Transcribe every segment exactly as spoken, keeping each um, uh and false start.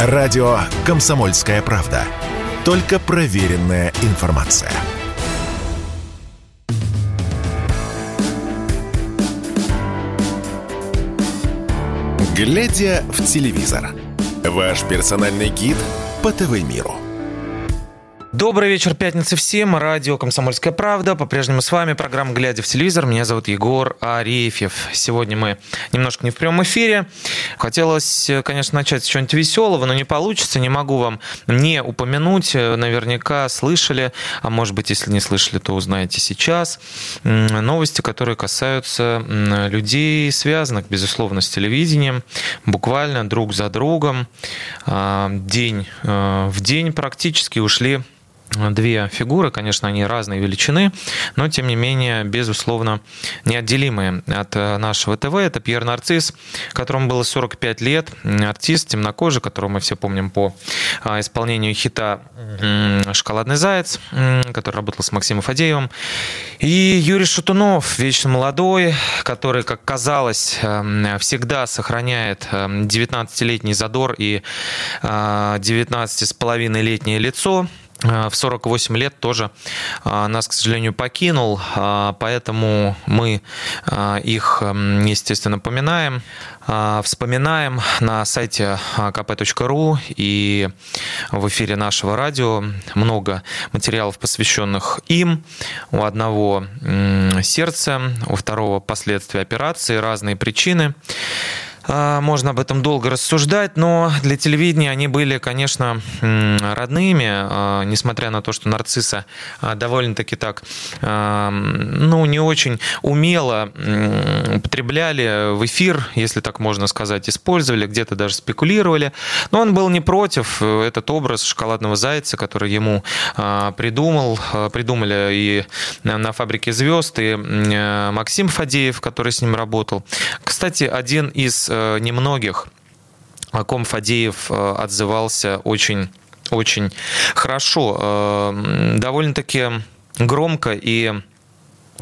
Радио «Комсомольская правда». Только проверенная информация. Глядя в телевизор. Ваш персональный гид по ТВ-миру. Добрый вечер, пятница всем. Радио «Комсомольская правда». По-прежнему с вами программа «Глядя в телевизор». Меня зовут Егор Арефьев. Сегодня мы немножко не в прямом эфире. Хотелось, конечно, начать с чего-нибудь веселого, но не получится. Не могу вам не упомянуть. Наверняка слышали, а может быть, если не слышали, то узнаете сейчас. Новости, которые касаются людей, связанных, безусловно, с телевидением. Буквально друг за другом. День в день практически ушли две фигуры, конечно, они разной величины, но, тем не менее, безусловно, неотделимые от нашего ТВ. Это Пьер Нарцисс, которому было сорок пять лет, артист темнокожий, которого мы все помним по исполнению хита «Шоколадный заяц», который работал с Максимом Фадеевым. И Юрий Шатунов, вечно молодой, который, как казалось, всегда сохраняет девятнадцатилетний задор и девятнадцатипятилетнее лицо. В сорок восемь лет тоже нас, к сожалению, покинул, поэтому мы их, естественно, поминаем, вспоминаем на сайте ка пэ точка ру и в эфире нашего радио. Много материалов, посвященных им. У одного сердце, у второго последствия операции, разные причины. Можно об этом долго рассуждать, но для телевидения они были, конечно, родными, несмотря на то, что Нарцисса довольно-таки так, ну, не очень умело употребляли в эфир, если так можно сказать, использовали, где-то даже спекулировали. Но он был не против. Этот образ шоколадного зайца, который ему придумал, придумали и на «Фабрике звезд», и Максим Фадеев, который с ним работал. Кстати, один из немногих, о ком Фадеев отзывался очень, очень хорошо, довольно-таки громко и,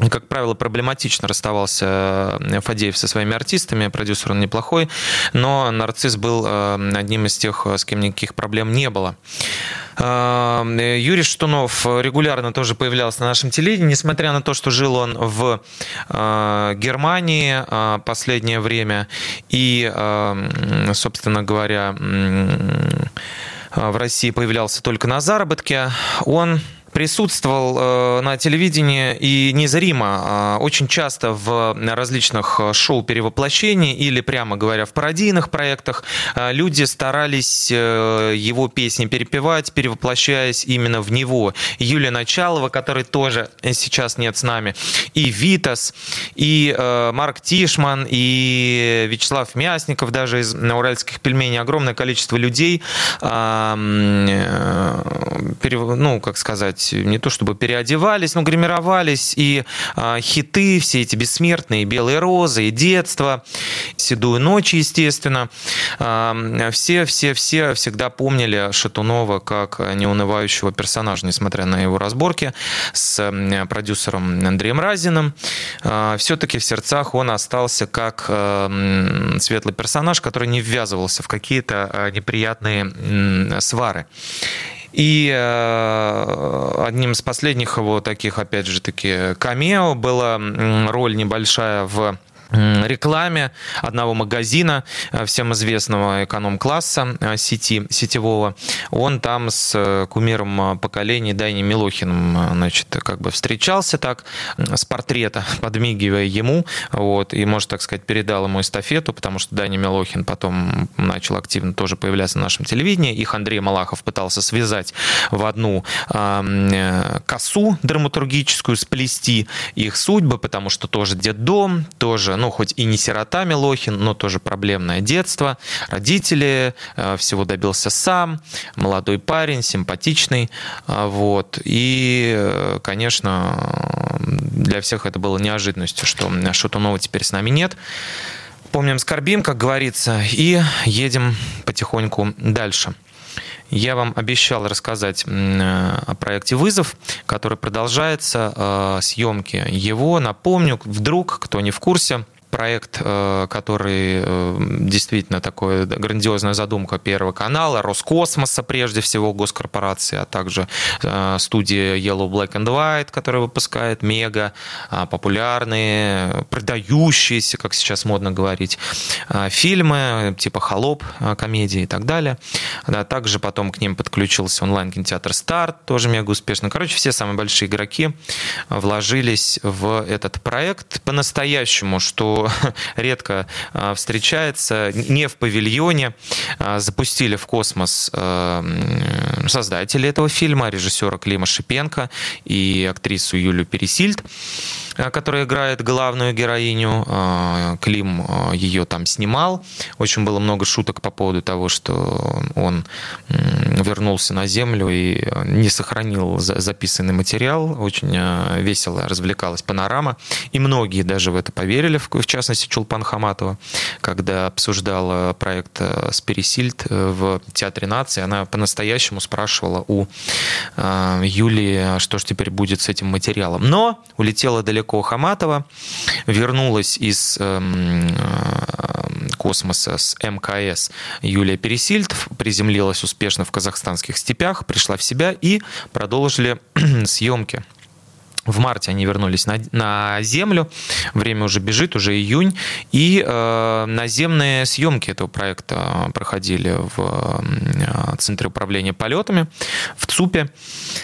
как правило, проблематично расставался Фадеев со своими артистами, продюсер он неплохой, но Нарцисс был одним из тех, с кем никаких проблем не было. Юрий Шатунов регулярно тоже появлялся на нашем телевидении, несмотря на то, что жил он в Германии последнее время и, собственно говоря, в России появлялся только на заработке, он присутствовал на телевидении и незримо, очень часто в различных шоу перевоплощений или, прямо говоря, в пародийных проектах люди старались его песни перепевать, перевоплощаясь именно в него. Юлия Началова, которой тоже сейчас нет с нами, и Витас, и Марк Тишман, и Вячеслав Мясников, даже из «Уральских пельменей». Огромное количество людей, ну, как сказать, не то чтобы переодевались, но гримировались, и э, хиты, все эти бессмертные, «Белые розы», и «Детство», «Седую ночь», естественно. Все-все-все э, всегда помнили Шатунова как неунывающего персонажа, несмотря на его разборки с э, продюсером Андреем Разиным. Э, все-таки в сердцах он остался как э, светлый персонаж, который не ввязывался в какие-то э, неприятные э, свары. И одним из последних его таких, опять же таки, камео была роль небольшая в рекламе одного магазина, всем известного эконом-класса сети, сетевого. Он там с кумиром поколений Дани Милохиным, значит, как бы встречался так, с портрета, подмигивая ему, вот, и, можно так сказать, передал ему эстафету, потому что Дани Милохин потом начал активно тоже появляться на нашем телевидении. Их Андрей Малахов пытался связать в одну косу драматургическую, сплести их судьбы, потому что тоже детдом, тоже, ну, хоть и не сирота Милохин, но тоже проблемное детство, родители, всего добился сам, молодой парень, симпатичный, вот, и, конечно, для всех это было неожиданностью, что Шатунова теперь с нами нет. Помним, скорбим, как говорится, и едем потихоньку дальше. Я вам обещал рассказать о проекте «Вызов», который продолжается, съемки его. Напомню, вдруг, кто не в курсе, проект, который действительно такой грандиозная задумка Первого канала, Роскосмоса прежде всего, госкорпорации, а также студии Yellow, Black and White, которая выпускает мега популярные, продающиеся, как сейчас модно говорить, фильмы типа «Холоп», комедии и так далее. Также потом к ним подключился онлайн-кинотеатр «Старт», тоже мега успешно. Короче, все самые большие игроки вложились в этот проект по-настоящему, что редко встречается, не в павильоне. Запустили в космос создатели этого фильма, режиссера Клима Шипенко и актрису Юлию Пересильд, которая играет главную героиню. Клим ее там снимал. Очень было много шуток по поводу того, что он вернулся на Землю и не сохранил записанный материал. Очень весело развлекалась панорама. И многие даже в это поверили, в частности, Чулпан Хаматова, когда обсуждала проект с Пересильд в Театре нации, она по-настоящему спрашивала у Юлии, что же теперь будет с этим материалом. Но улетела далеко Хаматова, вернулась из космоса с МКС Юлия Пересильд, приземлилась успешно в казахстанских степях, пришла в себя и продолжили съемки. В марте они вернулись на, на Землю, время уже бежит, уже июнь, и э, наземные съемки этого проекта проходили в э, Центре управления полетами, в ЦУПе,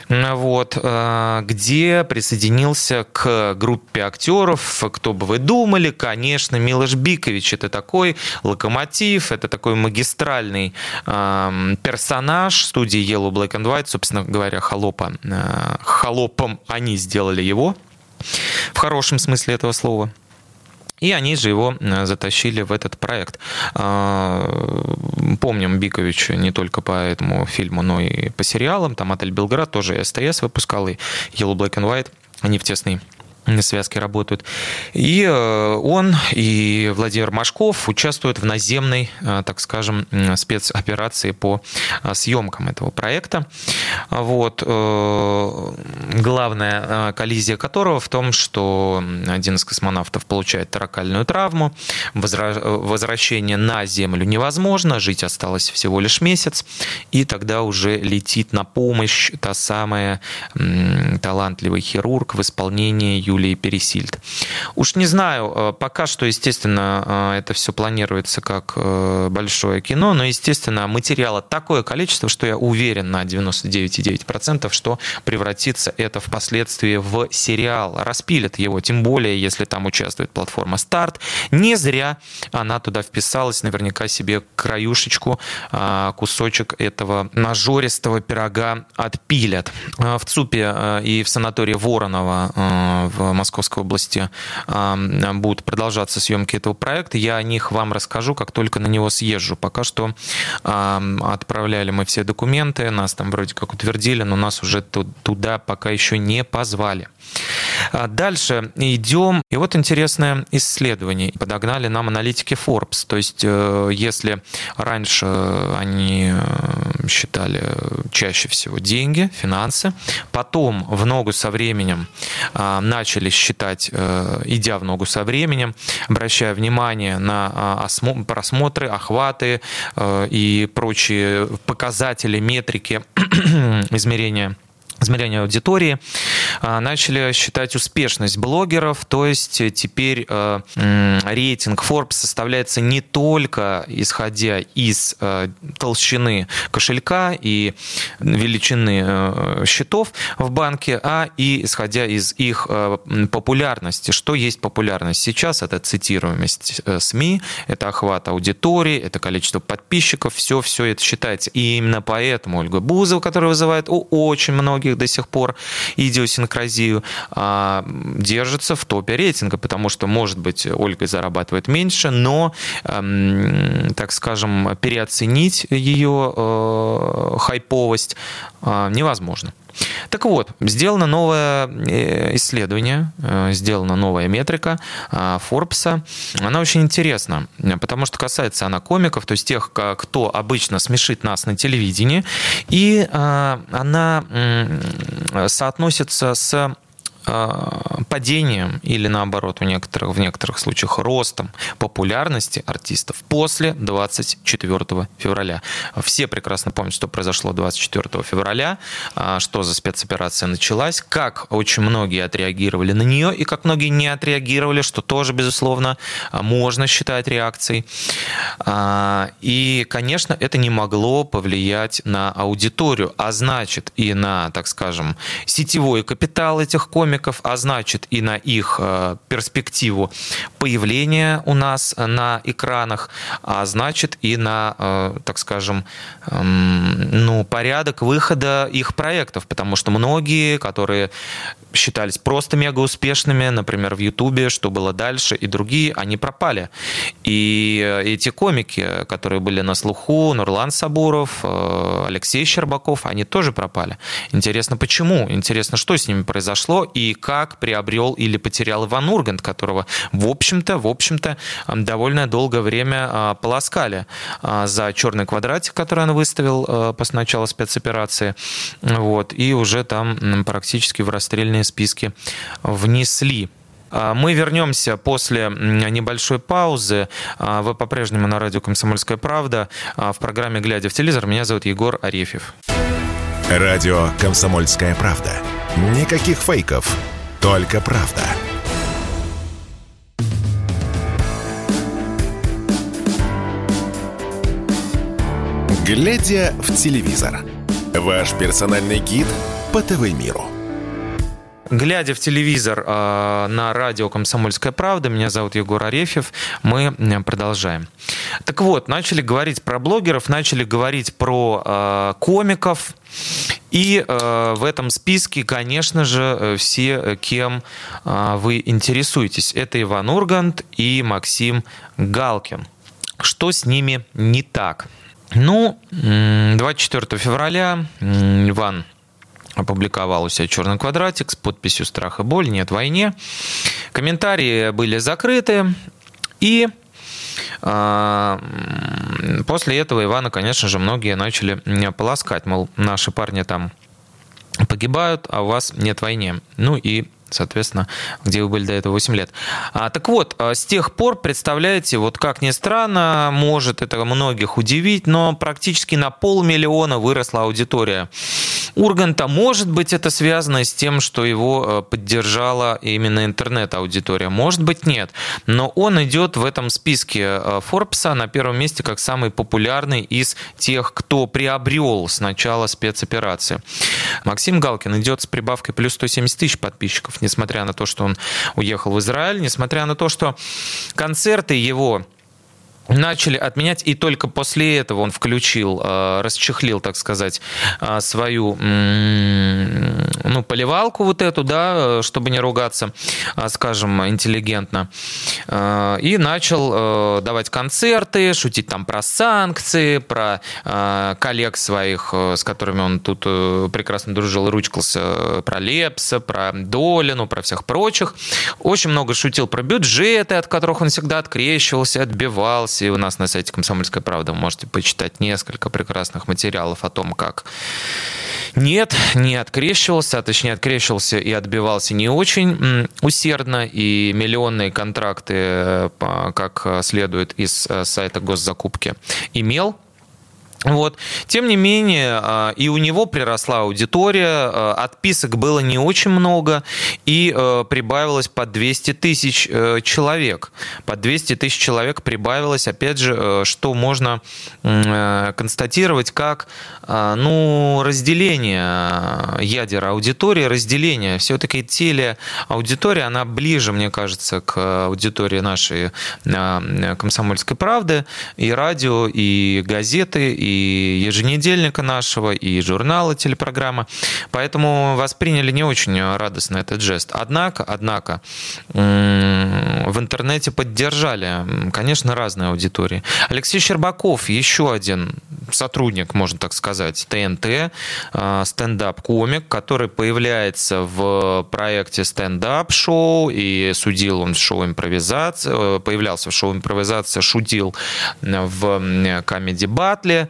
вот, э, где присоединился к группе актеров, кто бы вы думали, конечно, Милош Бикович, это такой локомотив, это такой магистральный э, персонаж студии Yellow, Black and White, собственно говоря, холопа, э, холопом они сделали его, в хорошем смысле этого слова. И они же его затащили в этот проект. Помним Биковича не только по этому фильму, но и по сериалам. Там «Отель Белград» тоже СТС выпускал, и Yellow, Black and White. Они в тесной связке работают. И он, и Владимир Машков участвуют в наземной, так скажем, спецоперации по съемкам этого проекта. Вот. Главная коллизия которого в том, что один из космонавтов получает торакальную травму, возвращение на Землю невозможно, жить осталось всего лишь месяц, и тогда уже летит на помощь та самая талантливый хирург в исполнении Юрия Юлии Пересильд. Уж не знаю, пока что, естественно, это все планируется как большое кино, но, естественно, материала такое количество, что я уверен на девяносто девять целых девять десятых процента, что превратится это впоследствии в сериал. Распилят его, тем более, если там участвует платформа «Старт». Не зря она туда вписалась, наверняка себе краюшечку, кусочек этого нажористого пирога отпилят. В ЦУПе и в санатории Воронова в Московской области будут продолжаться съемки этого проекта. Я о них вам расскажу, как только на него съезжу. Пока что отправляли мы все документы, нас там вроде как утвердили, но нас уже туда пока еще не позвали. Дальше идем. И вот интересное исследование. Подогнали нам аналитики Forbes. То есть, если раньше они считали чаще всего деньги, финансы, потом в ногу со временем начали считать, идя в ногу со временем, обращая внимание на просмотры, охваты и прочие показатели, метрики измерения измерения аудитории, начали считать успешность блогеров, то есть теперь рейтинг Forbes составляется не только исходя из толщины кошелька и величины счетов в банке, а и исходя из их популярности. Что есть популярность сейчас? Это цитируемость СМИ, это охват аудитории, это количество подписчиков, все, все это считается. И именно поэтому Ольга Бузова, которая вызывает у очень многих до сих пор идиосинкразию, держится в топе рейтинга, потому что, может быть, Ольга зарабатывает меньше, но, так скажем, переоценить ее хайповость невозможно. Так вот, сделано новое исследование, сделана новая метрика Форбса. Она очень интересна, потому что касается она комиков, то есть тех, кто обычно смешит нас на телевидении, и она соотносится с падением или, наоборот, в некоторых, в некоторых случаях ростом популярности артистов после двадцать четвёртого февраля. Все прекрасно помнят, что произошло двадцать четвёртого февраля, что за спецоперация началась, как очень многие отреагировали на нее и как многие не отреагировали, что тоже, безусловно, можно считать реакцией. И, конечно, это не могло повлиять на аудиторию, а значит и на, так скажем, сетевой капитал этих комиков, а значит и на их перспективу появления у нас на экранах, а значит и на, так скажем, ну, порядок выхода их проектов, потому что многие, которые считались просто мега успешными, например, в Ютубе, что было дальше, и другие, они пропали. И эти комики, которые были на слуху, Нурлан Сабуров, Алексей Щербаков, они тоже пропали. Интересно, почему? Интересно, что с ними произошло и как приобрел или потерял Иван Ургант, которого, в общем-то, в общем-то, довольно долгое время полоскали за черный квадратик, который он выставил после начала спецоперации, вот, и уже там практически в расстрельные списки внесли. Мы вернемся после небольшой паузы. Вы по-прежнему на радио «Комсомольская правда» в программе «Глядя в телевизор». Меня зовут Егор Арефьев. Радио «Комсомольская правда». Никаких фейков, только правда. «Глядя в телевизор». Ваш персональный гид по ТВ-миру. Глядя в телевизор на радио «Комсомольская правда», меня зовут Егор Арефьев, мы продолжаем. Так вот, начали говорить про блогеров, начали говорить про комиков. И э, в этом списке, конечно же, все, кем э, вы интересуетесь. Это Иван Ургант и Максим Галкин. Что с ними не так? Ну, двадцать четвёртого февраля Иван опубликовал у себя «Черный квадратик» с подписью «Страх и боль. Нет войне». Комментарии были закрыты. И э, после этого Ивана, конечно же, многие начали полоскать. Мол, наши парни там погибают, а у вас нет войны. Ну и, соответственно, где вы были до этого восемь лет. А, так вот, с тех пор, представляете, вот как ни странно, может это многих удивить, но практически на полмиллиона выросла аудитория Урганта. Может быть, это связано с тем, что его поддержала именно интернет-аудитория. Может быть, нет. Но он идет в этом списке Forbes на первом месте как самый популярный из тех, кто приобрел с начала спецоперации. Максим Галкин идет с прибавкой плюс сто семьдесят тысяч подписчиков, несмотря на то, что он уехал в Израиль, несмотря на то, что концерты его начали отменять, и только после этого он включил, расчехлил, так сказать, свою, ну, поливалку вот эту, да, чтобы не ругаться, скажем, интеллигентно, и начал давать концерты, шутить там про санкции, про коллег своих, с которыми он тут прекрасно дружил и ручкался, про Лепса, про Долину, про всех прочих. Очень много шутил про бюджеты, от которых он всегда открещивался, отбивался. И у нас на сайте «Комсомольская правда» вы можете почитать несколько прекрасных материалов о том, как нет, не открещивался, а точнее открещивался и отбивался не очень усердно, и миллионные контракты, как следует из сайта госзакупки, имел. Вот. Тем не менее, и у него приросла аудитория, отписок было не очень много, и прибавилось по двести тысяч человек. По двести тысяч человек прибавилось, опять же, что можно констатировать как, ну, разделение ядер аудитории, разделение. Все-таки телеаудитория, она ближе, мне кажется, к аудитории нашей «Комсомольской правды», и радио, и газеты, и и еженедельника нашего, и журнала, телепрограмма. Поэтому восприняли не очень радостно этот жест. Однако, однако в интернете поддержали, конечно, разные аудитории. Алексей Щербаков, еще один сотрудник, можно так сказать, ТНТ, стендап-комик, который появляется в проекте стендап-шоу, и судил он в шоу импровизации, появлялся в шоу импровизации, шутил в комеди-батле,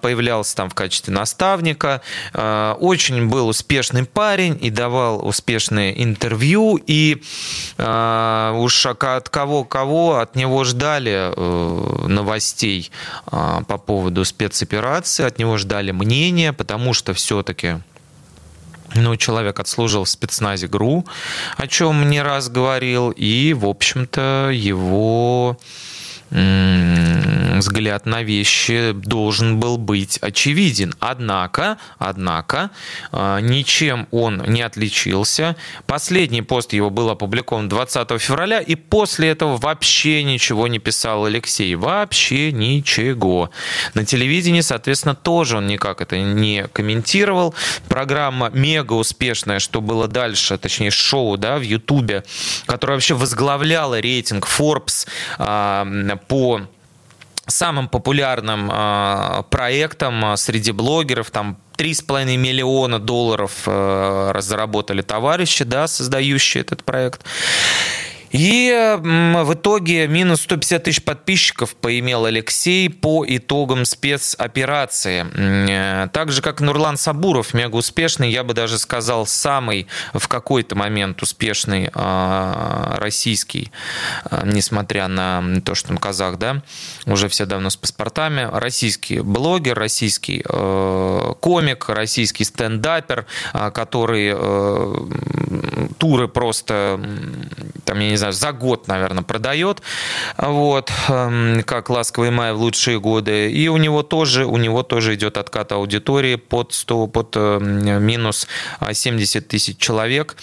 появлялся там в качестве наставника. Очень был успешный парень и давал успешные интервью, и уж от кого-кого, от него ждали новостей по поводу спецоперации, от него ждали мнения, потому что все-таки... Ну, человек отслужил в спецназе ГРУ, о чем не раз говорил, и, в общем-то, его взгляд на вещи должен был быть очевиден. Однако, однако, ничем он не отличился. Последний пост его был опубликован двадцатого февраля, и после этого вообще ничего не писал Алексей. Вообще ничего. На телевидении, соответственно, тоже он никак это не комментировал. Программа мега успешная, что было дальше, точнее, шоу, да, в Ютубе, которое вообще возглавляло рейтинг Forbes по самым популярным э, проектам среди блогеров, там три с половиной миллиона долларов э, разработали товарищи, да, создающие этот проект. И э, в итоге минус сто пятьдесят тысяч подписчиков поимел Алексей по итогам спецоперации. Э, так же, как Нурлан Сабуров, мега успешный, я бы даже сказал, самый в какой-то момент успешный э, российский, э, несмотря на то, что он казах, да, уже все давно с паспортами, российский блогер, российский э, комик, российский стендапер, э, который э, туры просто, там, я не знаю, за год, наверное, продает, вот, как «Ласковый май» в лучшие годы, и у него тоже, у него тоже идет откат аудитории под сто, под минус семьдесят тысяч человек,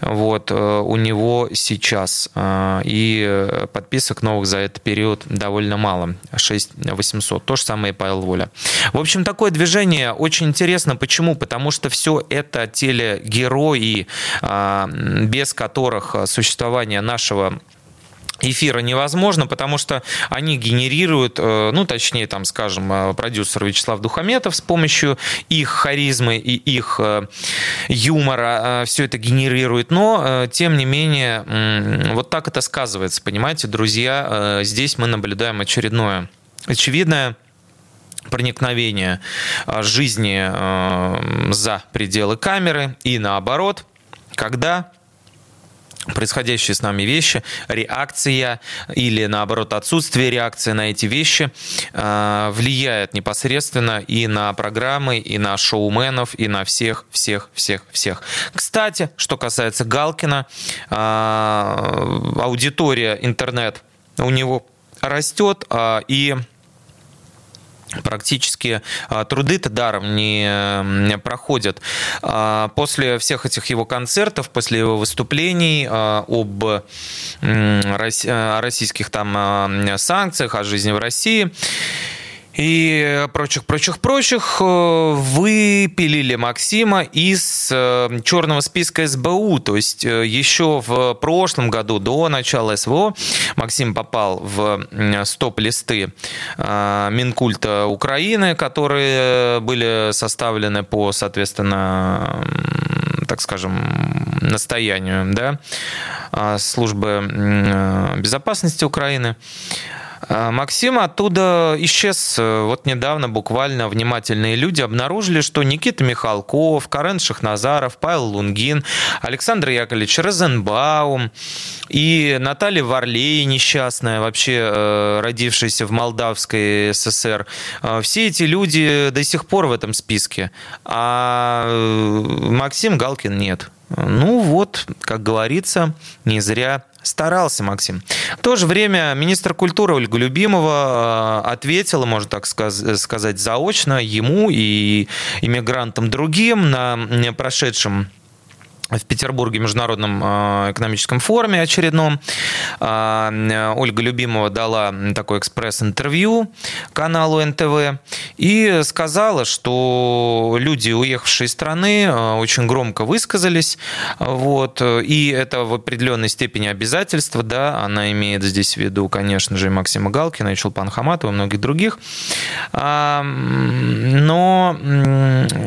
вот, у него сейчас, и подписок новых за этот период довольно мало, шесть тысяч восемьсот, то же самое и Павел Воля. В общем, такое движение очень интересно, почему? Потому что все это телегерои, без которых существование нашего эфира невозможно, потому что они генерируют, ну, точнее, там, скажем, продюсер Вячеслав Духометов с помощью их харизмы и их юмора все это генерирует, но, тем не менее, вот так это сказывается, понимаете, друзья, здесь мы наблюдаем очередное, очевидное проникновение жизни за пределы камеры и наоборот, когда происходящие с нами вещи, реакция или, наоборот, отсутствие реакции на эти вещи влияет непосредственно и на программы, и на шоуменов, и на всех, всех, всех, всех. Кстати, что касается Галкина, аудитория, интернет у него растет, и... практически труды-то даром не проходят. После всех этих его концертов, после его выступлений об российских там санкциях, о жизни в России и прочих-прочих-прочих, выпилили Максима из черного списка СБУ. То есть еще в прошлом году, до начала СВО, Максим попал в стоп-листы Минкульта Украины, которые были составлены по, соответственно, так скажем, настоянию, да, службы безопасности Украины. Максим оттуда исчез. Вот недавно буквально внимательные люди обнаружили, что Никита Михалков, Карен Шахназаров, Павел Лунгин, Александр Яковлевич Розенбаум и Наталья Варлей, несчастная, вообще родившаяся в Молдавской ССР, все эти люди до сих пор в этом списке, а Максим Галкин нет. Ну вот, как говорится, не зря старался Максим. В то же время министр культуры Ольга Любимова ответила, можно так сказать, заочно ему и иммигрантам другим на прошедшем в Петербурге международном экономическом форуме очередном. Ольга Любимова дала такое экспресс-интервью каналу эн тэ вэ и сказала, что люди, уехавшие из страны, очень громко высказались. Вот, и это в определенной степени обязательство. Да, она имеет здесь в виду, конечно же, и Максима Галкина, и Чулпан Хаматова, и многих других. Но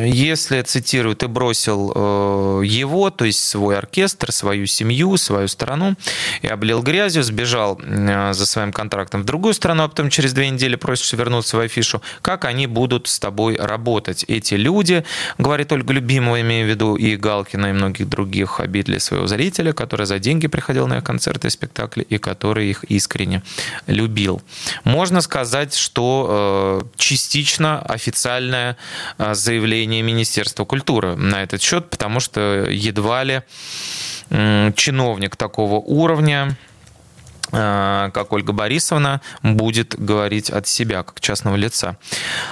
если, цитирую, ты бросил его, то есть свой оркестр, свою семью, свою страну, и облил грязью, сбежал за своим контрактом в другую страну, а потом через две недели просишь вернуться в афишу, как они будут с тобой работать? Эти люди, говорит Ольга Любимова, имея в виду и Галкина, и многих других, обидели своего зрителя, который за деньги приходил на их концерты и спектакли, и который их искренне любил. Можно сказать, что э, частично официальное заявление Министерства культуры на этот счет, потому что едва ли чиновник такого уровня, как Ольга Борисовна, будет говорить от себя, как частного лица.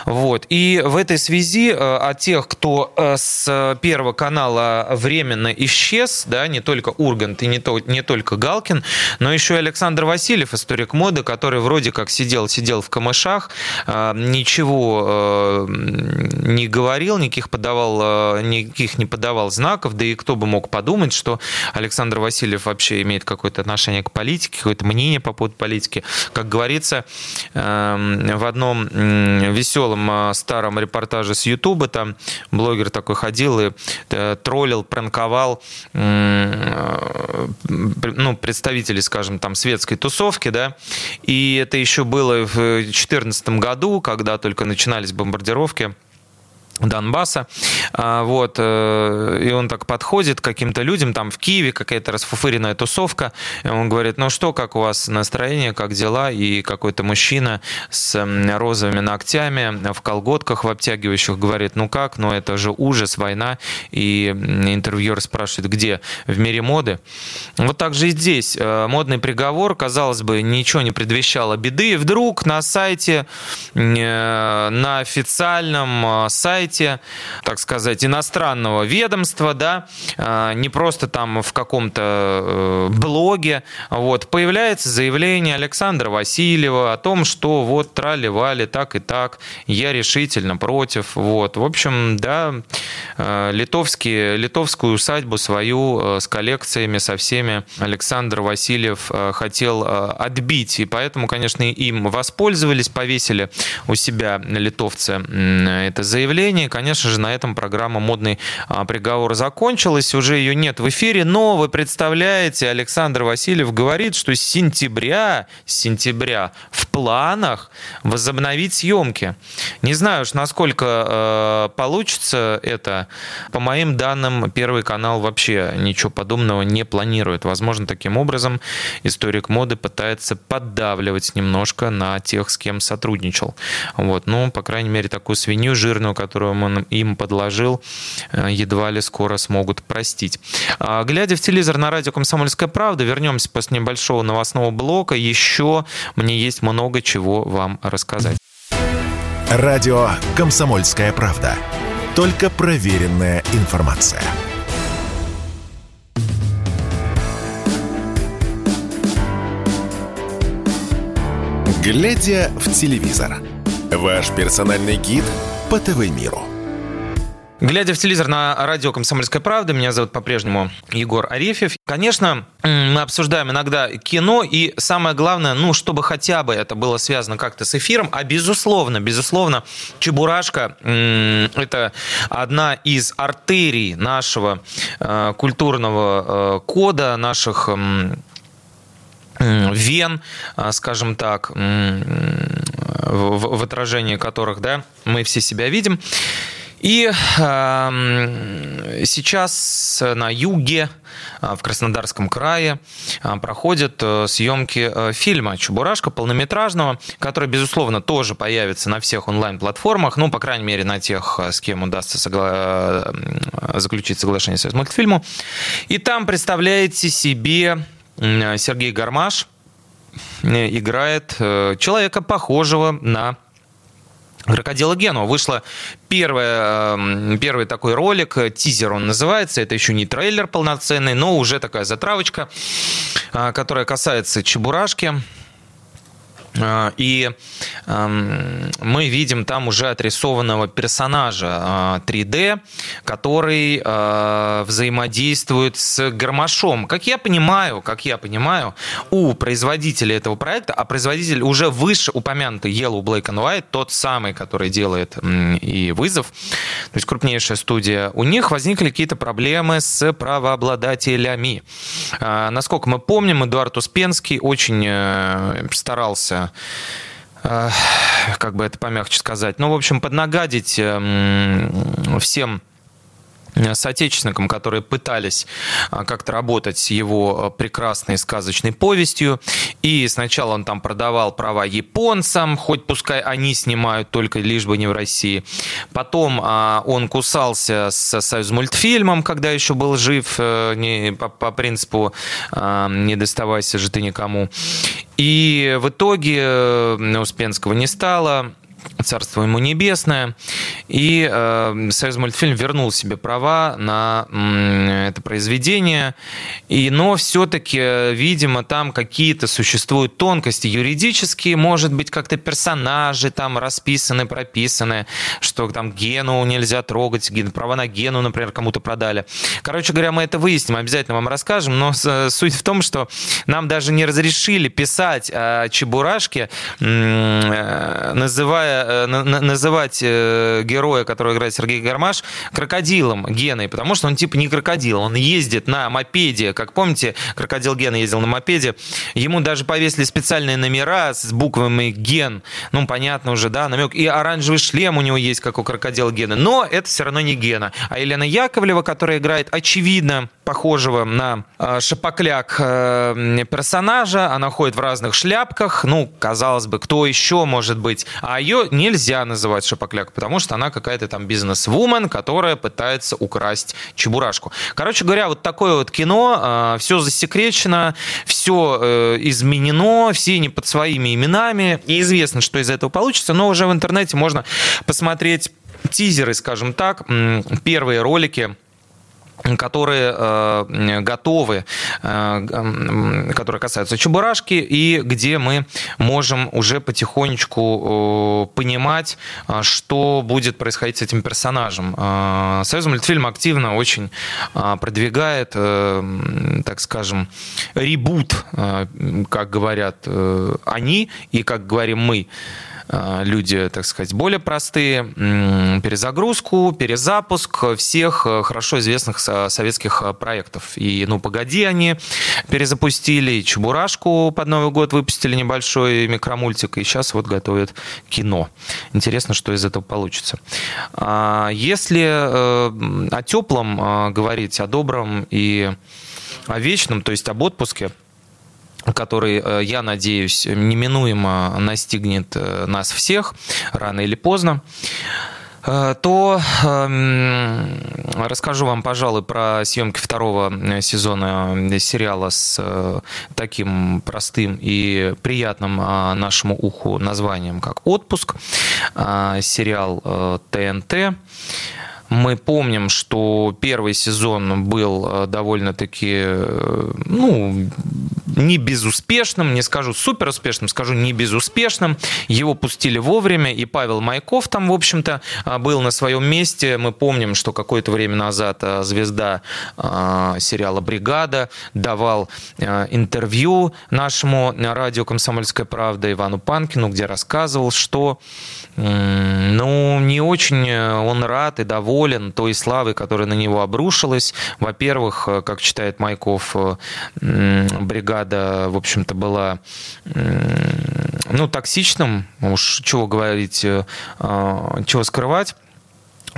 Вот. И в этой связи о тех, кто с Первого канала временно исчез, да, не только Ургант и не, то, не только Галкин, но еще и Александр Васильев, историк моды, который вроде как сидел-сидел в камышах, ничего не говорил, никаких, подавал, никаких не подавал знаков, да и кто бы мог подумать, что Александр Васильев вообще имеет какое-то отношение к политике, какое-то мнение по поводу политики. Как говорится в одном веселом старом репортаже с Ютуба, там блогер такой ходил и троллил, пранковал ну, представителей, скажем, там светской тусовки, да, и это еще было в две тысячи четырнадцатом году, когда только начинались бомбардировки Донбасса, вот, и он так подходит к каким-то людям, там в Киеве какая-то расфуфыренная тусовка, и он говорит, ну что, как у вас настроение, как дела, и какой-то мужчина с розовыми ногтями в колготках, в обтягивающих, говорит, ну как, ну это же ужас, война, и интервьюер спрашивает, где, в мире моды? Вот так же и здесь, модный приговор, казалось бы, ничего не предвещало беды, и вдруг на сайте, на официальном сайте, так сказать, иностранного ведомства, да, не просто там в каком-то блоге, вот, появляется заявление Александра Васильева о том, что вот трали-вали, так и так, я решительно против, вот, в общем, да, литовские, литовскую усадьбу свою с коллекциями, со всеми Александр Васильев хотел отбить, и поэтому, конечно, им воспользовались, повесили у себя литовцы это заявление. Конечно же, на этом программа «Модный приговор» закончилась, уже ее нет в эфире, но вы представляете, Александр Васильев говорит, что с сентября, с сентября в планах возобновить съемки. Не знаю уж, насколько э, получится это. По моим данным, Первый канал вообще ничего подобного не планирует. Возможно, таким образом историк моды пытается поддавливать немножко на тех, с кем сотрудничал. Вот. Ну, по крайней мере, такую свинью жирную, которую которую он им подложил, едва ли скоро смогут простить. Глядя в телевизор на радио «Комсомольская правда», вернемся после небольшого новостного блока. Еще мне есть много чего вам рассказать. Радио «Комсомольская правда». Только проверенная информация. Глядя в телевизор. Ваш персональный гид по ТВ-миру. Глядя в телевизор на радио «Комсомольская правда», меня зовут по-прежнему Егор Арефьев. Конечно, мы обсуждаем иногда кино, и самое главное, ну, чтобы хотя бы это было связано как-то с эфиром, а безусловно, безусловно, «Чебурашка» — это одна из артерий нашего культурного кода, наших вен, скажем так, в отражении которых, да, мы все себя видим. И э, сейчас на юге, в Краснодарском крае, проходят съемки фильма «Чебурашка» полнометражного, который, безусловно, тоже появится на всех онлайн-платформах, ну, по крайней мере, на тех, с кем удастся согла... заключить соглашение с «Союзмультфильмом». И там, представляете себе, Сергей Гармаш играет человека, похожего на «Крокодила Гену». Вышла первая, первый такой ролик, тизер он называется, это еще не трейлер полноценный, но уже такая затравочка, которая касается Чебурашки. И мы видим там уже отрисованного персонажа три дэ, который взаимодействует с Гармашом. Как я понимаю, как я понимаю, у производителя этого проекта, а производитель уже выше упомянутый Yellow, Black and White, тот самый, который делает и «Вызов», то есть крупнейшая студия, у них возникли какие-то проблемы с правообладателями. Насколько мы помним, Эдуард Успенский очень старался, как бы это помягче сказать, ну, в общем, поднагадить всем соотечественникам, которые пытались как-то работать с его прекрасной сказочной повестью. И сначала он там продавал права японцам, хоть пускай они снимают, только лишь бы не в России. Потом он кусался с «Союзмультфильмом», когда еще был жив, не, по, по принципу «не доставайся же ты никому». И в итоге Успенского не стало, царство ему небесное, и э, «Союзмультфильм» вернул себе права на м, это произведение, и, но все-таки, видимо, там какие-то существуют тонкости юридические, может быть, как-то персонажи там расписаны, прописаны, что там Гену нельзя трогать, права на Гену, например, кому-то продали. Короче говоря, мы это выясним, обязательно вам расскажем, но суть в том, что нам даже не разрешили писать о Чебурашке, называя называть героя, которого играет Сергей Гармаш, крокодилом Геной, потому что он типа не крокодил, он ездит на мопеде, как помните, крокодил Гена ездил на мопеде, ему даже повесили специальные номера с буквами «Ген», ну, понятно уже, да, намек, и оранжевый шлем у него есть, как у крокодила Гены, но это все равно не Гена. А Елена Яковлева, которая играет, очевидно, похожего на шапокляк персонажа, она ходит в разных шляпках, ну, казалось бы, кто еще может быть, а ее нельзя называть шапокляк, потому что она какая-то там бизнес-вумен, которая пытается украсть Чебурашку. Короче говоря, вот такое вот кино, все засекречено, все изменено, все не под своими именами, неизвестно, что из этого получится, но уже в интернете можно посмотреть тизеры, скажем так, первые ролики, которые э, готовы, э, которые касаются Чебурашки, и где мы можем уже потихонечку э, понимать, что будет происходить с этим персонажем. Э, «Союзмультфильм» активно очень э, продвигает, э, так скажем, ребут, э, как говорят э, они и как говорим мы, люди, так сказать, более простые, перезагрузку, перезапуск всех хорошо известных советских проектов. И «Ну, погоди» они перезапустили, и «Чебурашку» под Новый год выпустили небольшой микромультик, и сейчас вот готовят кино. Интересно, что из этого получится. Если о теплом говорить, о добром и о вечном, то есть об отпуске, который, я надеюсь, неминуемо настигнет нас всех рано или поздно, то расскажу вам, пожалуй, про съемки второго сезона сериала с таким простым и приятным нашему уху названием, как «Отпуск». Сериал ТНТ. Мы помним, что первый сезон был довольно-таки, ну, не безуспешным, не скажу суперуспешным, скажу не безуспешным. Его пустили вовремя, и Павел Майков там, в общем-то, был на своем месте. Мы помним, что какое-то время назад звезда сериала «Бригада» давал интервью нашему радио «Комсомольская правда» Ивану Панкину, где рассказывал, что, ну, не очень он рад и доволен той славы, которая на него обрушилась. Во-первых, как читает Майков, «Бригада», в общем-то, была, ну, токсичным, уж чего говорить, чего скрывать.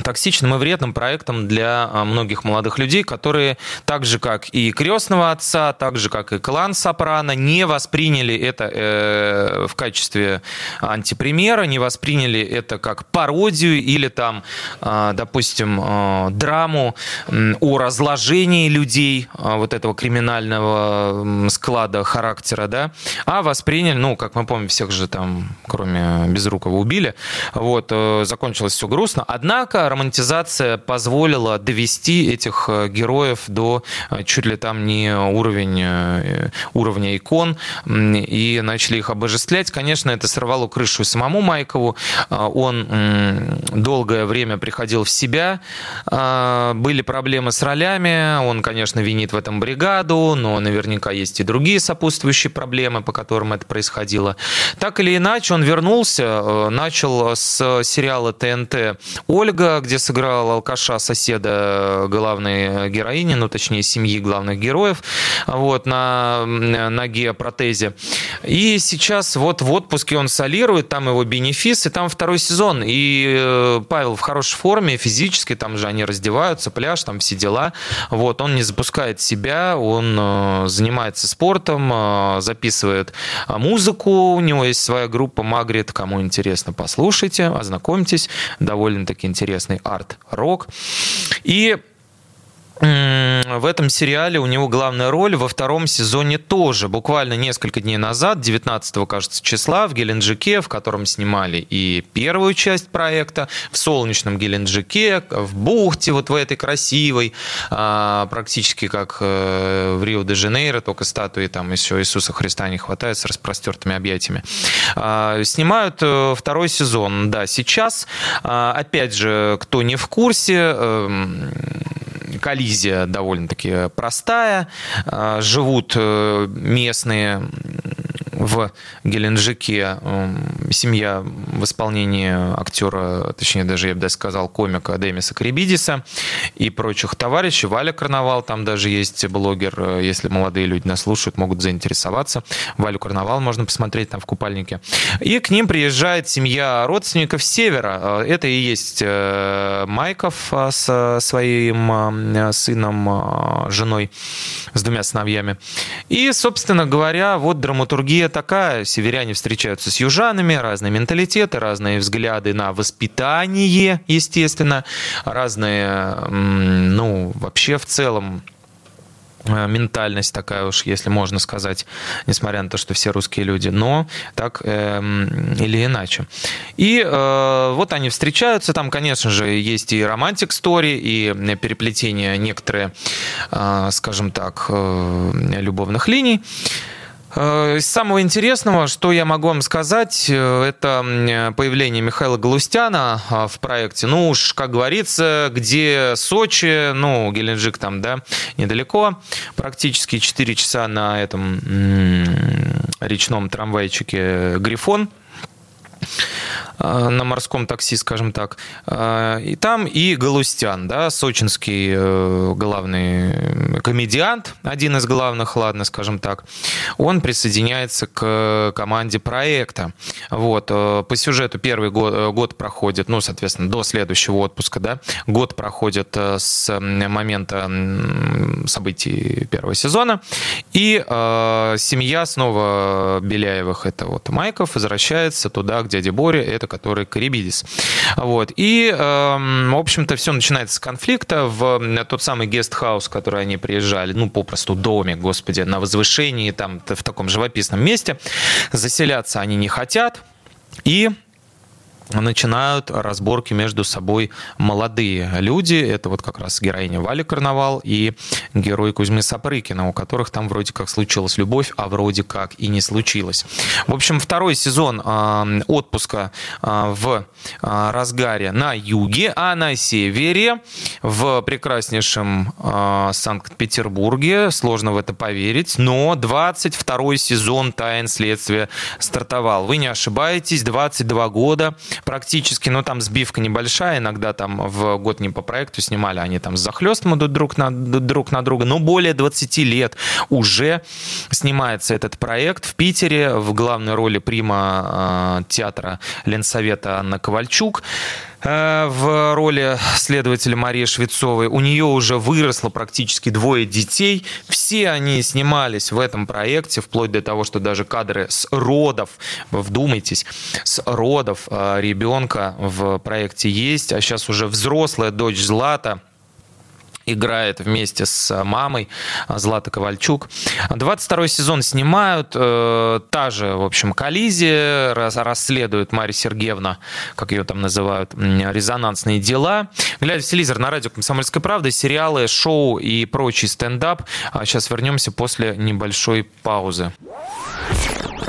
токсичным и вредным проектом для многих молодых людей, которые так же, как и «Крестного отца», так же, как и «Клан Сопрано», не восприняли это э, в качестве антипримера, не восприняли это как пародию или, там, э, допустим, э, драму э, о разложении людей, э, вот этого криминального склада характера, да, а восприняли, ну, как мы помним, всех же там, кроме Безрукова, убили. Вот, э, закончилось все грустно. Однако романтизация позволила довести этих героев до чуть ли там не уровень, уровня икон, и начали их обожествлять. Конечно, это сорвало крышу самому Майкову. Он долгое время приходил в себя. Были проблемы с ролями. Он, конечно, винит в этом «Бригаду», но наверняка есть и другие сопутствующие проблемы, по которым это происходило. Так или иначе, он вернулся, начал с сериала ТНТ «Ольга», где сыграл алкаша, соседа главной героини, ну, точнее, семьи главных героев, вот, на ноге протезе. И сейчас вот в отпуске он солирует, там его бенефис, и там второй сезон. И Павел в хорошей форме, физически, там же они раздеваются, пляж, там все дела. Вот, он не запускает себя, он занимается спортом, записывает музыку, у него есть своя группа «Магрит», кому интересно, послушайте, ознакомьтесь, довольно-таки интересно. Арт-рок. И в этом сериале у него главная роль во втором сезоне тоже. Буквально несколько дней назад, девятнадцатого, кажется, числа, в Геленджике, в котором снимали и первую часть проекта, в солнечном Геленджике, в бухте вот в этой красивой, практически как в Рио-де-Жанейро, только статуи там еще Иисуса Христа не хватает с распростертыми объятиями. Снимают второй сезон. Да, сейчас, опять же, кто не в курсе, коллизия довольно-таки простая. Живут местные в Геленджике, семья в исполнении актера, точнее, даже я бы даже сказал, комика Демиса Карибидиса и прочих товарищей. Валя Карнавал, там даже есть блогер, если молодые люди нас слушают, могут заинтересоваться. Валю Карнавал можно посмотреть там в купальнике. И к ним приезжает семья родственников севера. Это и есть Майков со своим сыном, женой, с двумя сыновьями. И, собственно говоря, вот драматургия такая. Северяне встречаются с южанами, разные менталитеты, разные взгляды на воспитание, естественно, разные, ну, вообще в целом ментальность такая уж, если можно сказать, несмотря на то, что все русские люди, но так э, или иначе. И э, вот они встречаются, там, конечно же, есть и романтик-стори, и переплетение некоторые, э, скажем так, э, любовных линий. Из самого интересного, что я могу вам сказать, это появление Михаила Галустяна в проекте. Ну уж, как говорится, где Сочи, ну, Геленджик там, да, недалеко. Практически четыре часа на этом речном трамвайчике «Грифон», на морском такси, скажем так. И там и Галустян, да, сочинский главный комедиант, один из главных, ладно, скажем так, он присоединяется к команде проекта. Вот. По сюжету первый год, год проходит, ну, соответственно, до следующего отпуска, да, год проходит с момента событий первого сезона, и э, семья снова Беляевых, это вот Майков, возвращается туда, к дяде Боре, это который Карибидис. Вот. И, э, в общем-то, все начинается с конфликта в тот самый гестхаус, в который они приезжали, ну, попросту домик, господи, на возвышении, там, в таком живописном месте. Заселяться они не хотят, и начинают разборки между собой молодые люди. Это вот как раз героиня Вали Карнавал и герой Кузьмы Сапрыкина, у которых там вроде как случилась любовь, а вроде как и не случилось. В общем, второй сезон отпуска в разгаре на юге, а на севере, в прекраснейшем Санкт-Петербурге. Сложно в это поверить, но двадцать второй сезон «Тайн следствия» стартовал. Вы не ошибаетесь, двадцать два года практически, ну там сбивка небольшая, иногда там в год не по проекту снимали, они там с захлёстом идут друг на, друг на друга, но более двадцать лет уже снимается этот проект в Питере, в главной роли прима театра Ленсовета Анна Ковальчук, в роли следователя Марии Швецовой. У нее уже выросло практически двое детей. Все они снимались в этом проекте, вплоть до того, что даже кадры с родов, вдумайтесь, с родов ребенка в проекте есть. А сейчас уже взрослая дочь Злата играет вместе с мамой, Злата Ковальчук. двадцать второй сезон снимают. Э, та же, в общем, коллизия. Раз, расследует Марья Сергеевна, как ее там называют, резонансные дела. Глядя в телевизор на радио «Комсомольская правда», сериалы, шоу и прочий стендап. А сейчас вернемся после небольшой паузы.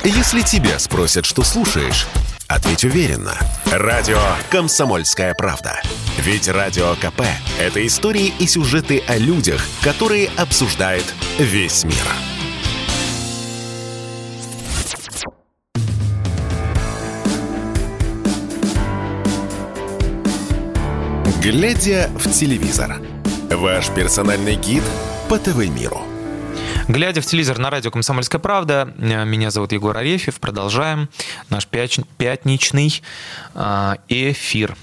Если тебя спросят, что слушаешь, ответь уверенно. Радио «Комсомольская правда». Ведь Радио КП – это истории и сюжеты о людях, которые обсуждает весь мир. «Глядя в телевизор» – ваш персональный гид по ТВ-миру. Глядя в телевизор на радио «Комсомольская правда», меня зовут Егор Арефьев. Продолжаем наш пятничный эфир.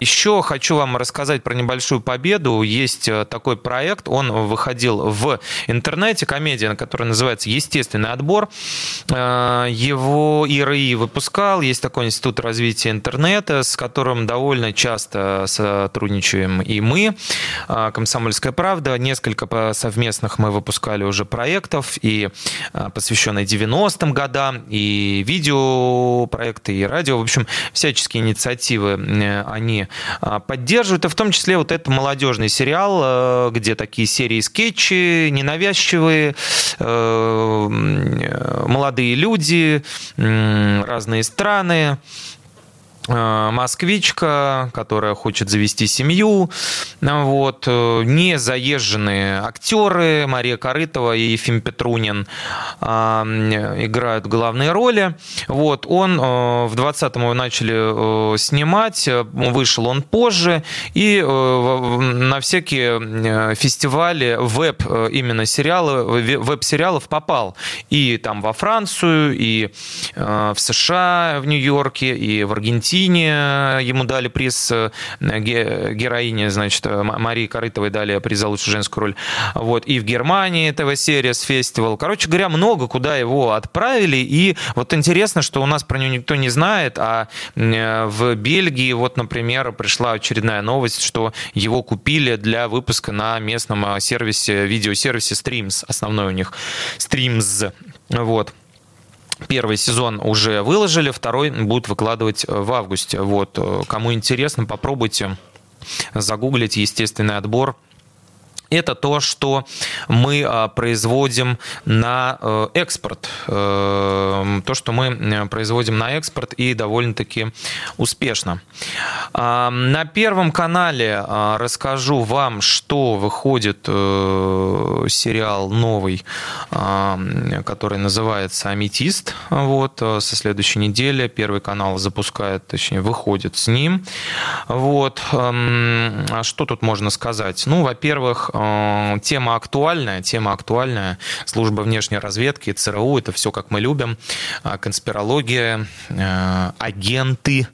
Еще хочу вам рассказать про небольшую победу. Есть такой проект, он выходил в интернете, комедия, которая называется «Естественный отбор». Его ИРИ выпускал, есть такой институт развития интернета, с которым довольно часто сотрудничаем и мы, «Комсомольская правда». Несколько совместных мы выпускали уже проектов, и посвященные девяностым годам, и видеопроекты, и радио. В общем, всяческие инициативы они поддерживают, и в том числе вот этот молодежный сериал, где такие серии скетчи, ненавязчивые, молодые люди, разные страны, москвичка, которая хочет завести семью, вот, незаезженные актеры, Мария Корытова и Ефим Петрунин играют главные роли. Вот, он в двадцатом его начали снимать, вышел он позже, и на всякие фестивали веб, именно сериалы, веб-сериалов попал и там во Францию, и в США, в Нью-Йорке, и в Аргентине. Ему дали приз героине, значит, Марии Корытовой дали приз за лучшую женскую роль. Вот. И в Германии ТВ-сериес фестивал. Короче говоря, много куда его отправили. И вот интересно, что у нас про него никто не знает, а в Бельгии, вот, например, пришла очередная новость, что его купили для выпуска на местном сервисе, видеосервисе Streams. Основной у них Streams. Вот. Первый сезон уже выложили, второй будут выкладывать в августе. Вот. Кому интересно, попробуйте загуглить «Естественный отбор». Это то, что мы производим на экспорт. То, что мы производим на экспорт, и довольно-таки успешно. На Первом канале расскажу вам, что выходит сериал новый, который называется «Аметист». Вот, со следующей недели Первый канал запускает, точнее, выходит с ним. Вот. А что тут можно сказать? Ну, во-первых, Тема актуальная, тема актуальная. Служба внешней разведки, ЦРУ, это все, как мы любим. Конспирология, агенты,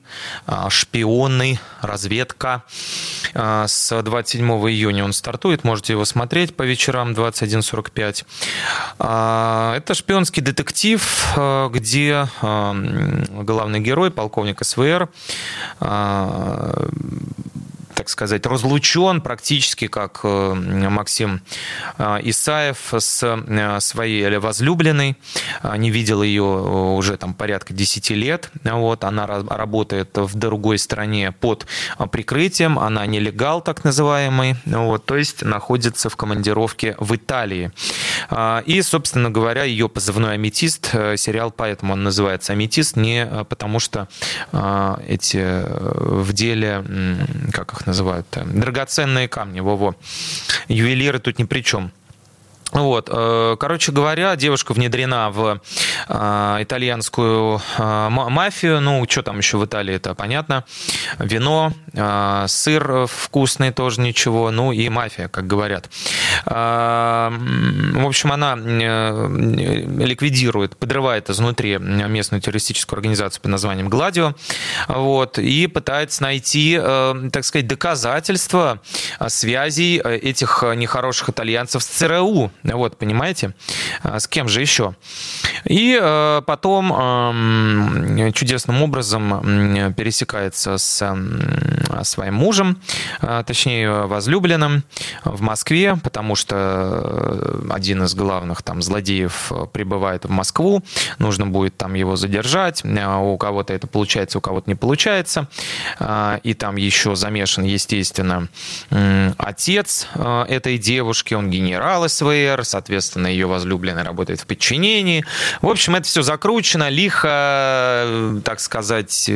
шпионы, разведка. С двадцать седьмого июня он стартует, можете его смотреть по вечерам двадцать один сорок пять. Это шпионский детектив, где главный герой, полковник СВР, так сказать, разлучен практически, как Максим Исаев, с своей возлюбленной. Не видел ее уже там порядка десяти лет. Вот. Она работает в другой стране под прикрытием. Она нелегал, так называемый. Вот. То есть находится в командировке в Италии. И, собственно говоря, ее позывной «Аметист». Сериал поэтому он называется «Аметист», не потому что эти в деле, как их называют, драгоценные камни, во-во. Ювелиры тут ни при чем. Вот. Короче говоря, девушка внедрена в итальянскую мафию. Ну, что там еще в Италии, это понятно. Вино, сыр вкусный, тоже ничего. Ну, и мафия, как говорят. В общем, она ликвидирует, подрывает изнутри местную террористическую организацию под названием «Гладио». Вот. И пытается найти, так сказать, доказательства связей этих нехороших итальянцев с ЦРУ. Вот, понимаете, с кем же еще? И потом чудесным образом пересекается с своим мужем, точнее, возлюбленным в Москве, потому что один из главных там злодеев прибывает в Москву, нужно будет там его задержать, у кого-то это получается, у кого-то не получается, и там еще замешан, естественно, отец этой девушки, он генерал СВР, соответственно, ее возлюбленный работает в подчинении. В общем, это все закручено, лихо, так сказать...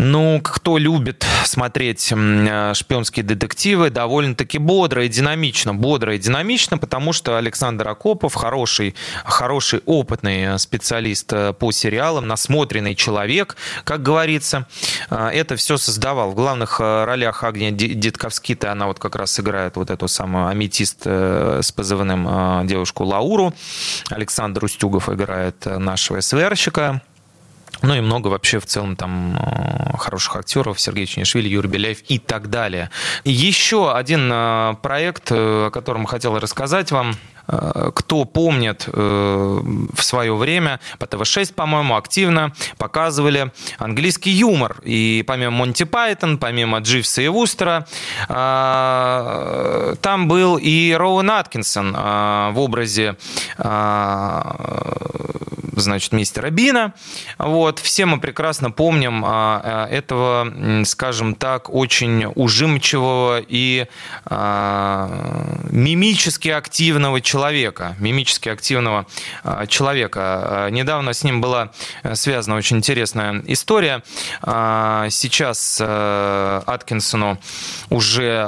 Ну, кто любит смотреть шпионские детективы, довольно-таки бодро и динамично. Бодро и динамично, потому что Александр Акопов, хороший, хороший опытный специалист по сериалам, насмотренный человек, как говорится, это все создавал. В главных ролях Агния Дитковскита, она вот как раз играет вот эту самую аметист с позывным девушку Лауру. Александр Устюгов играет нашего СВРщика. Ну и много вообще в целом там хороших актеров. Сергей Чинишвили, Юрий Беляев и так далее. Еще один проект, о котором хотел рассказать вам. Кто помнит, в свое время по тэ вэ шесть, по-моему, активно показывали английский юмор. И помимо Монти Пайтон, помимо Дживса и Вустера, там был и Роуэн Аткинсон в образе, значит, мистера Бина. Вот. Все мы прекрасно помним этого, скажем так, очень ужимчивого и мимически активного человека. человека, мимически активного человека. Недавно с ним была связана очень интересная история. Сейчас Аткинсону уже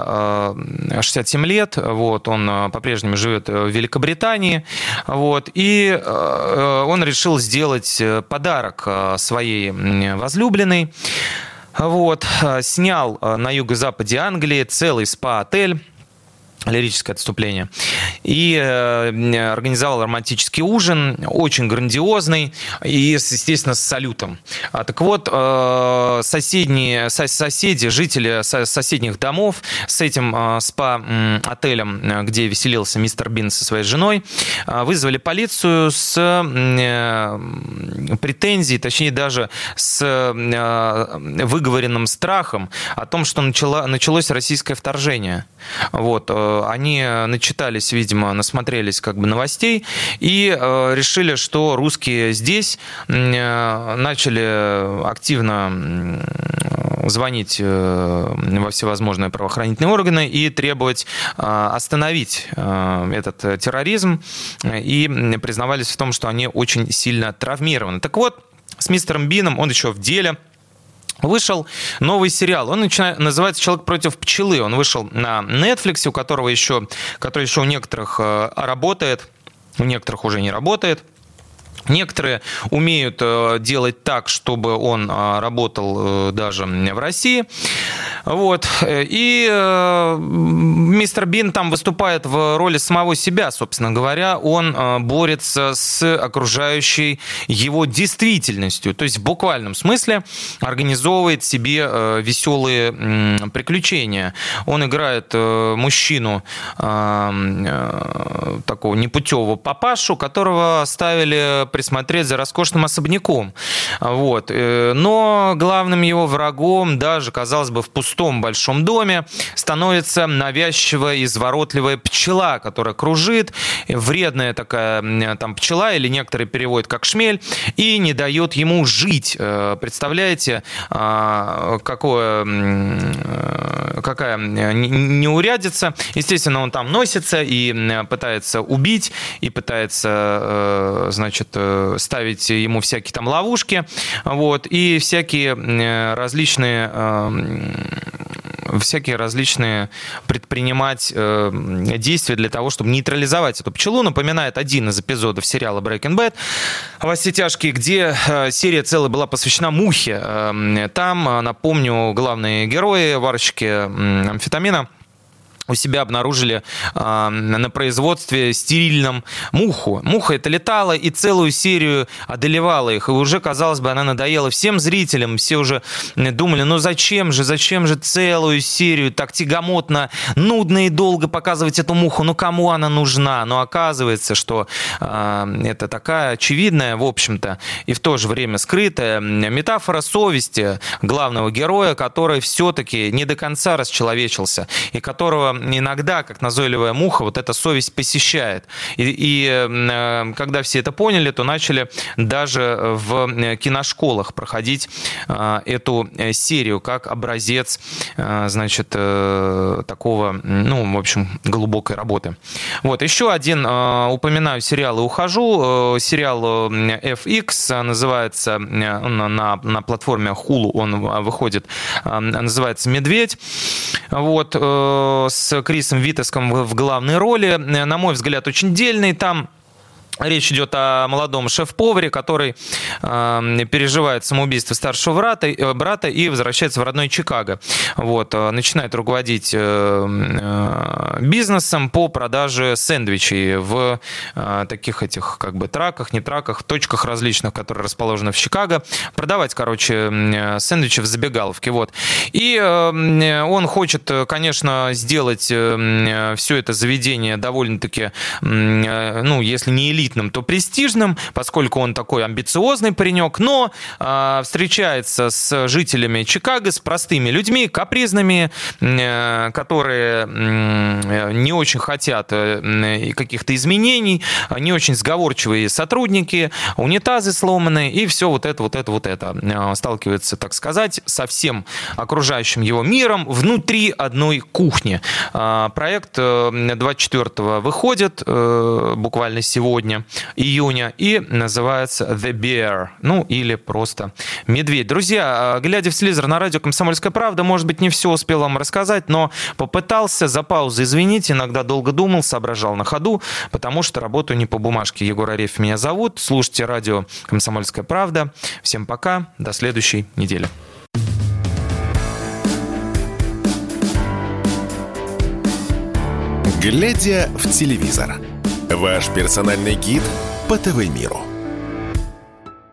шестьдесят семь лет, вот, он по-прежнему живет в Великобритании, вот, и он решил сделать подарок своей возлюбленной. Вот, снял на юго-западе Англии целый спа-отель, лирическое отступление. И э, организовал романтический ужин, очень грандиозный и, естественно, с салютом. А, так вот, э, соседние, со- соседи, жители со- соседних домов с этим э, спа-отелем, где веселился мистер Бин со своей женой, э, вызвали полицию с э, претензией, точнее даже с э, выговоренным страхом о том, что начало, началось российское вторжение. Вот. Они начитались, видимо, насмотрелись как бы новостей и э, решили, что русские здесь э, начали активно звонить э, во всевозможные правоохранительные органы и требовать э, остановить э, этот терроризм, и признавались в том, что они очень сильно травмированы. Так вот, с мистером Бином, он еще в деле. Вышел новый сериал. Он начина... называется «Человек против пчелы». Он вышел на Netflix, у которого еще, который еще у некоторых работает, у некоторых уже не работает. Некоторые умеют делать так, чтобы он работал даже в России. Вот. И мистер Бин там выступает в роли самого себя, собственно говоря. Он борется с окружающей его действительностью. То есть в буквальном смысле организовывает себе веселые приключения. Он играет мужчину, такого непутевого папашу, которого ставили присмотреть за роскошным особняком. Вот. Но главным его врагом, даже, казалось бы, в пустом большом доме, становится навязчивая, изворотливая пчела, которая кружит, вредная такая там пчела, или некоторые переводят как шмель, и не дает ему жить. Представляете, какое, какая неурядица. Естественно, он там носится и пытается убить, и пытается, значит, ставить ему всякие там ловушки, вот, и всякие различные всякие различные предпринимать э, действия для того, чтобы нейтрализовать эту пчелу. Напоминает один из эпизодов сериала Black and White «Во все тяжкие», где э, серия целая была посвящена мухе. Э, там, напомню, главные герои, варщики э, амфетамина, у себя обнаружили э, на производстве стерильном муху. Муха эта летала и целую серию одолевала их. И уже, казалось бы, она надоела всем зрителям. Все уже думали, ну зачем же, зачем же целую серию так тягомотно, нудно и долго показывать эту муху? Ну кому она нужна? Но оказывается, что э, это такая очевидная, в общем-то, и в то же время скрытая метафора совести главного героя, который все-таки не до конца расчеловечился и которого иногда, как назойливая муха, вот эта совесть посещает. И, и когда все это поняли, то начали даже в киношколах проходить эту серию как образец, значит, такого, ну, в общем, глубокой работы. Вот, еще один, упоминаю сериал и ухожу. Сериал эф икс называется, на, на платформе Hulu он выходит, называется «Медведь». Вот, с Крисом Витеском в главной роли. На мой взгляд, очень дельный. Там речь идет о молодом шеф-поваре, который э, переживает самоубийство старшего брата, брата и возвращается в родной Чикаго. Вот, начинает руководить э, бизнесом по продаже сэндвичей в э, таких этих как бы траках, не траках, точках различных, которые расположены в Чикаго. Продавать, короче, сэндвичи в забегаловке. Вот. И э, он хочет, конечно, сделать э, все это заведение довольно-таки, э, ну, если не элитным, то престижным, поскольку он такой амбициозный паренек, но э, встречается с жителями Чикаго, с простыми людьми, капризными, э, которые э, не очень хотят э, каких-то изменений, не очень сговорчивые сотрудники, унитазы сломанные и все вот это, вот это, вот это. Сталкивается, так сказать, со всем окружающим его миром внутри одной кухни. Э, проект двадцать четвёртого выходит, э, буквально сегодня, июня, и называется The Bear, ну или просто «Медведь». Друзья, глядя в телевизор на радио «Комсомольская правда», может быть, не все успел вам рассказать, но попытался, за паузу извините, иногда долго думал, соображал на ходу, потому что работаю не по бумажке. Егор Арефьев меня зовут, слушайте радио «Комсомольская правда». Всем пока, до следующей недели. Глядя в телевизор. Ваш персональный гид по ТВ-миру.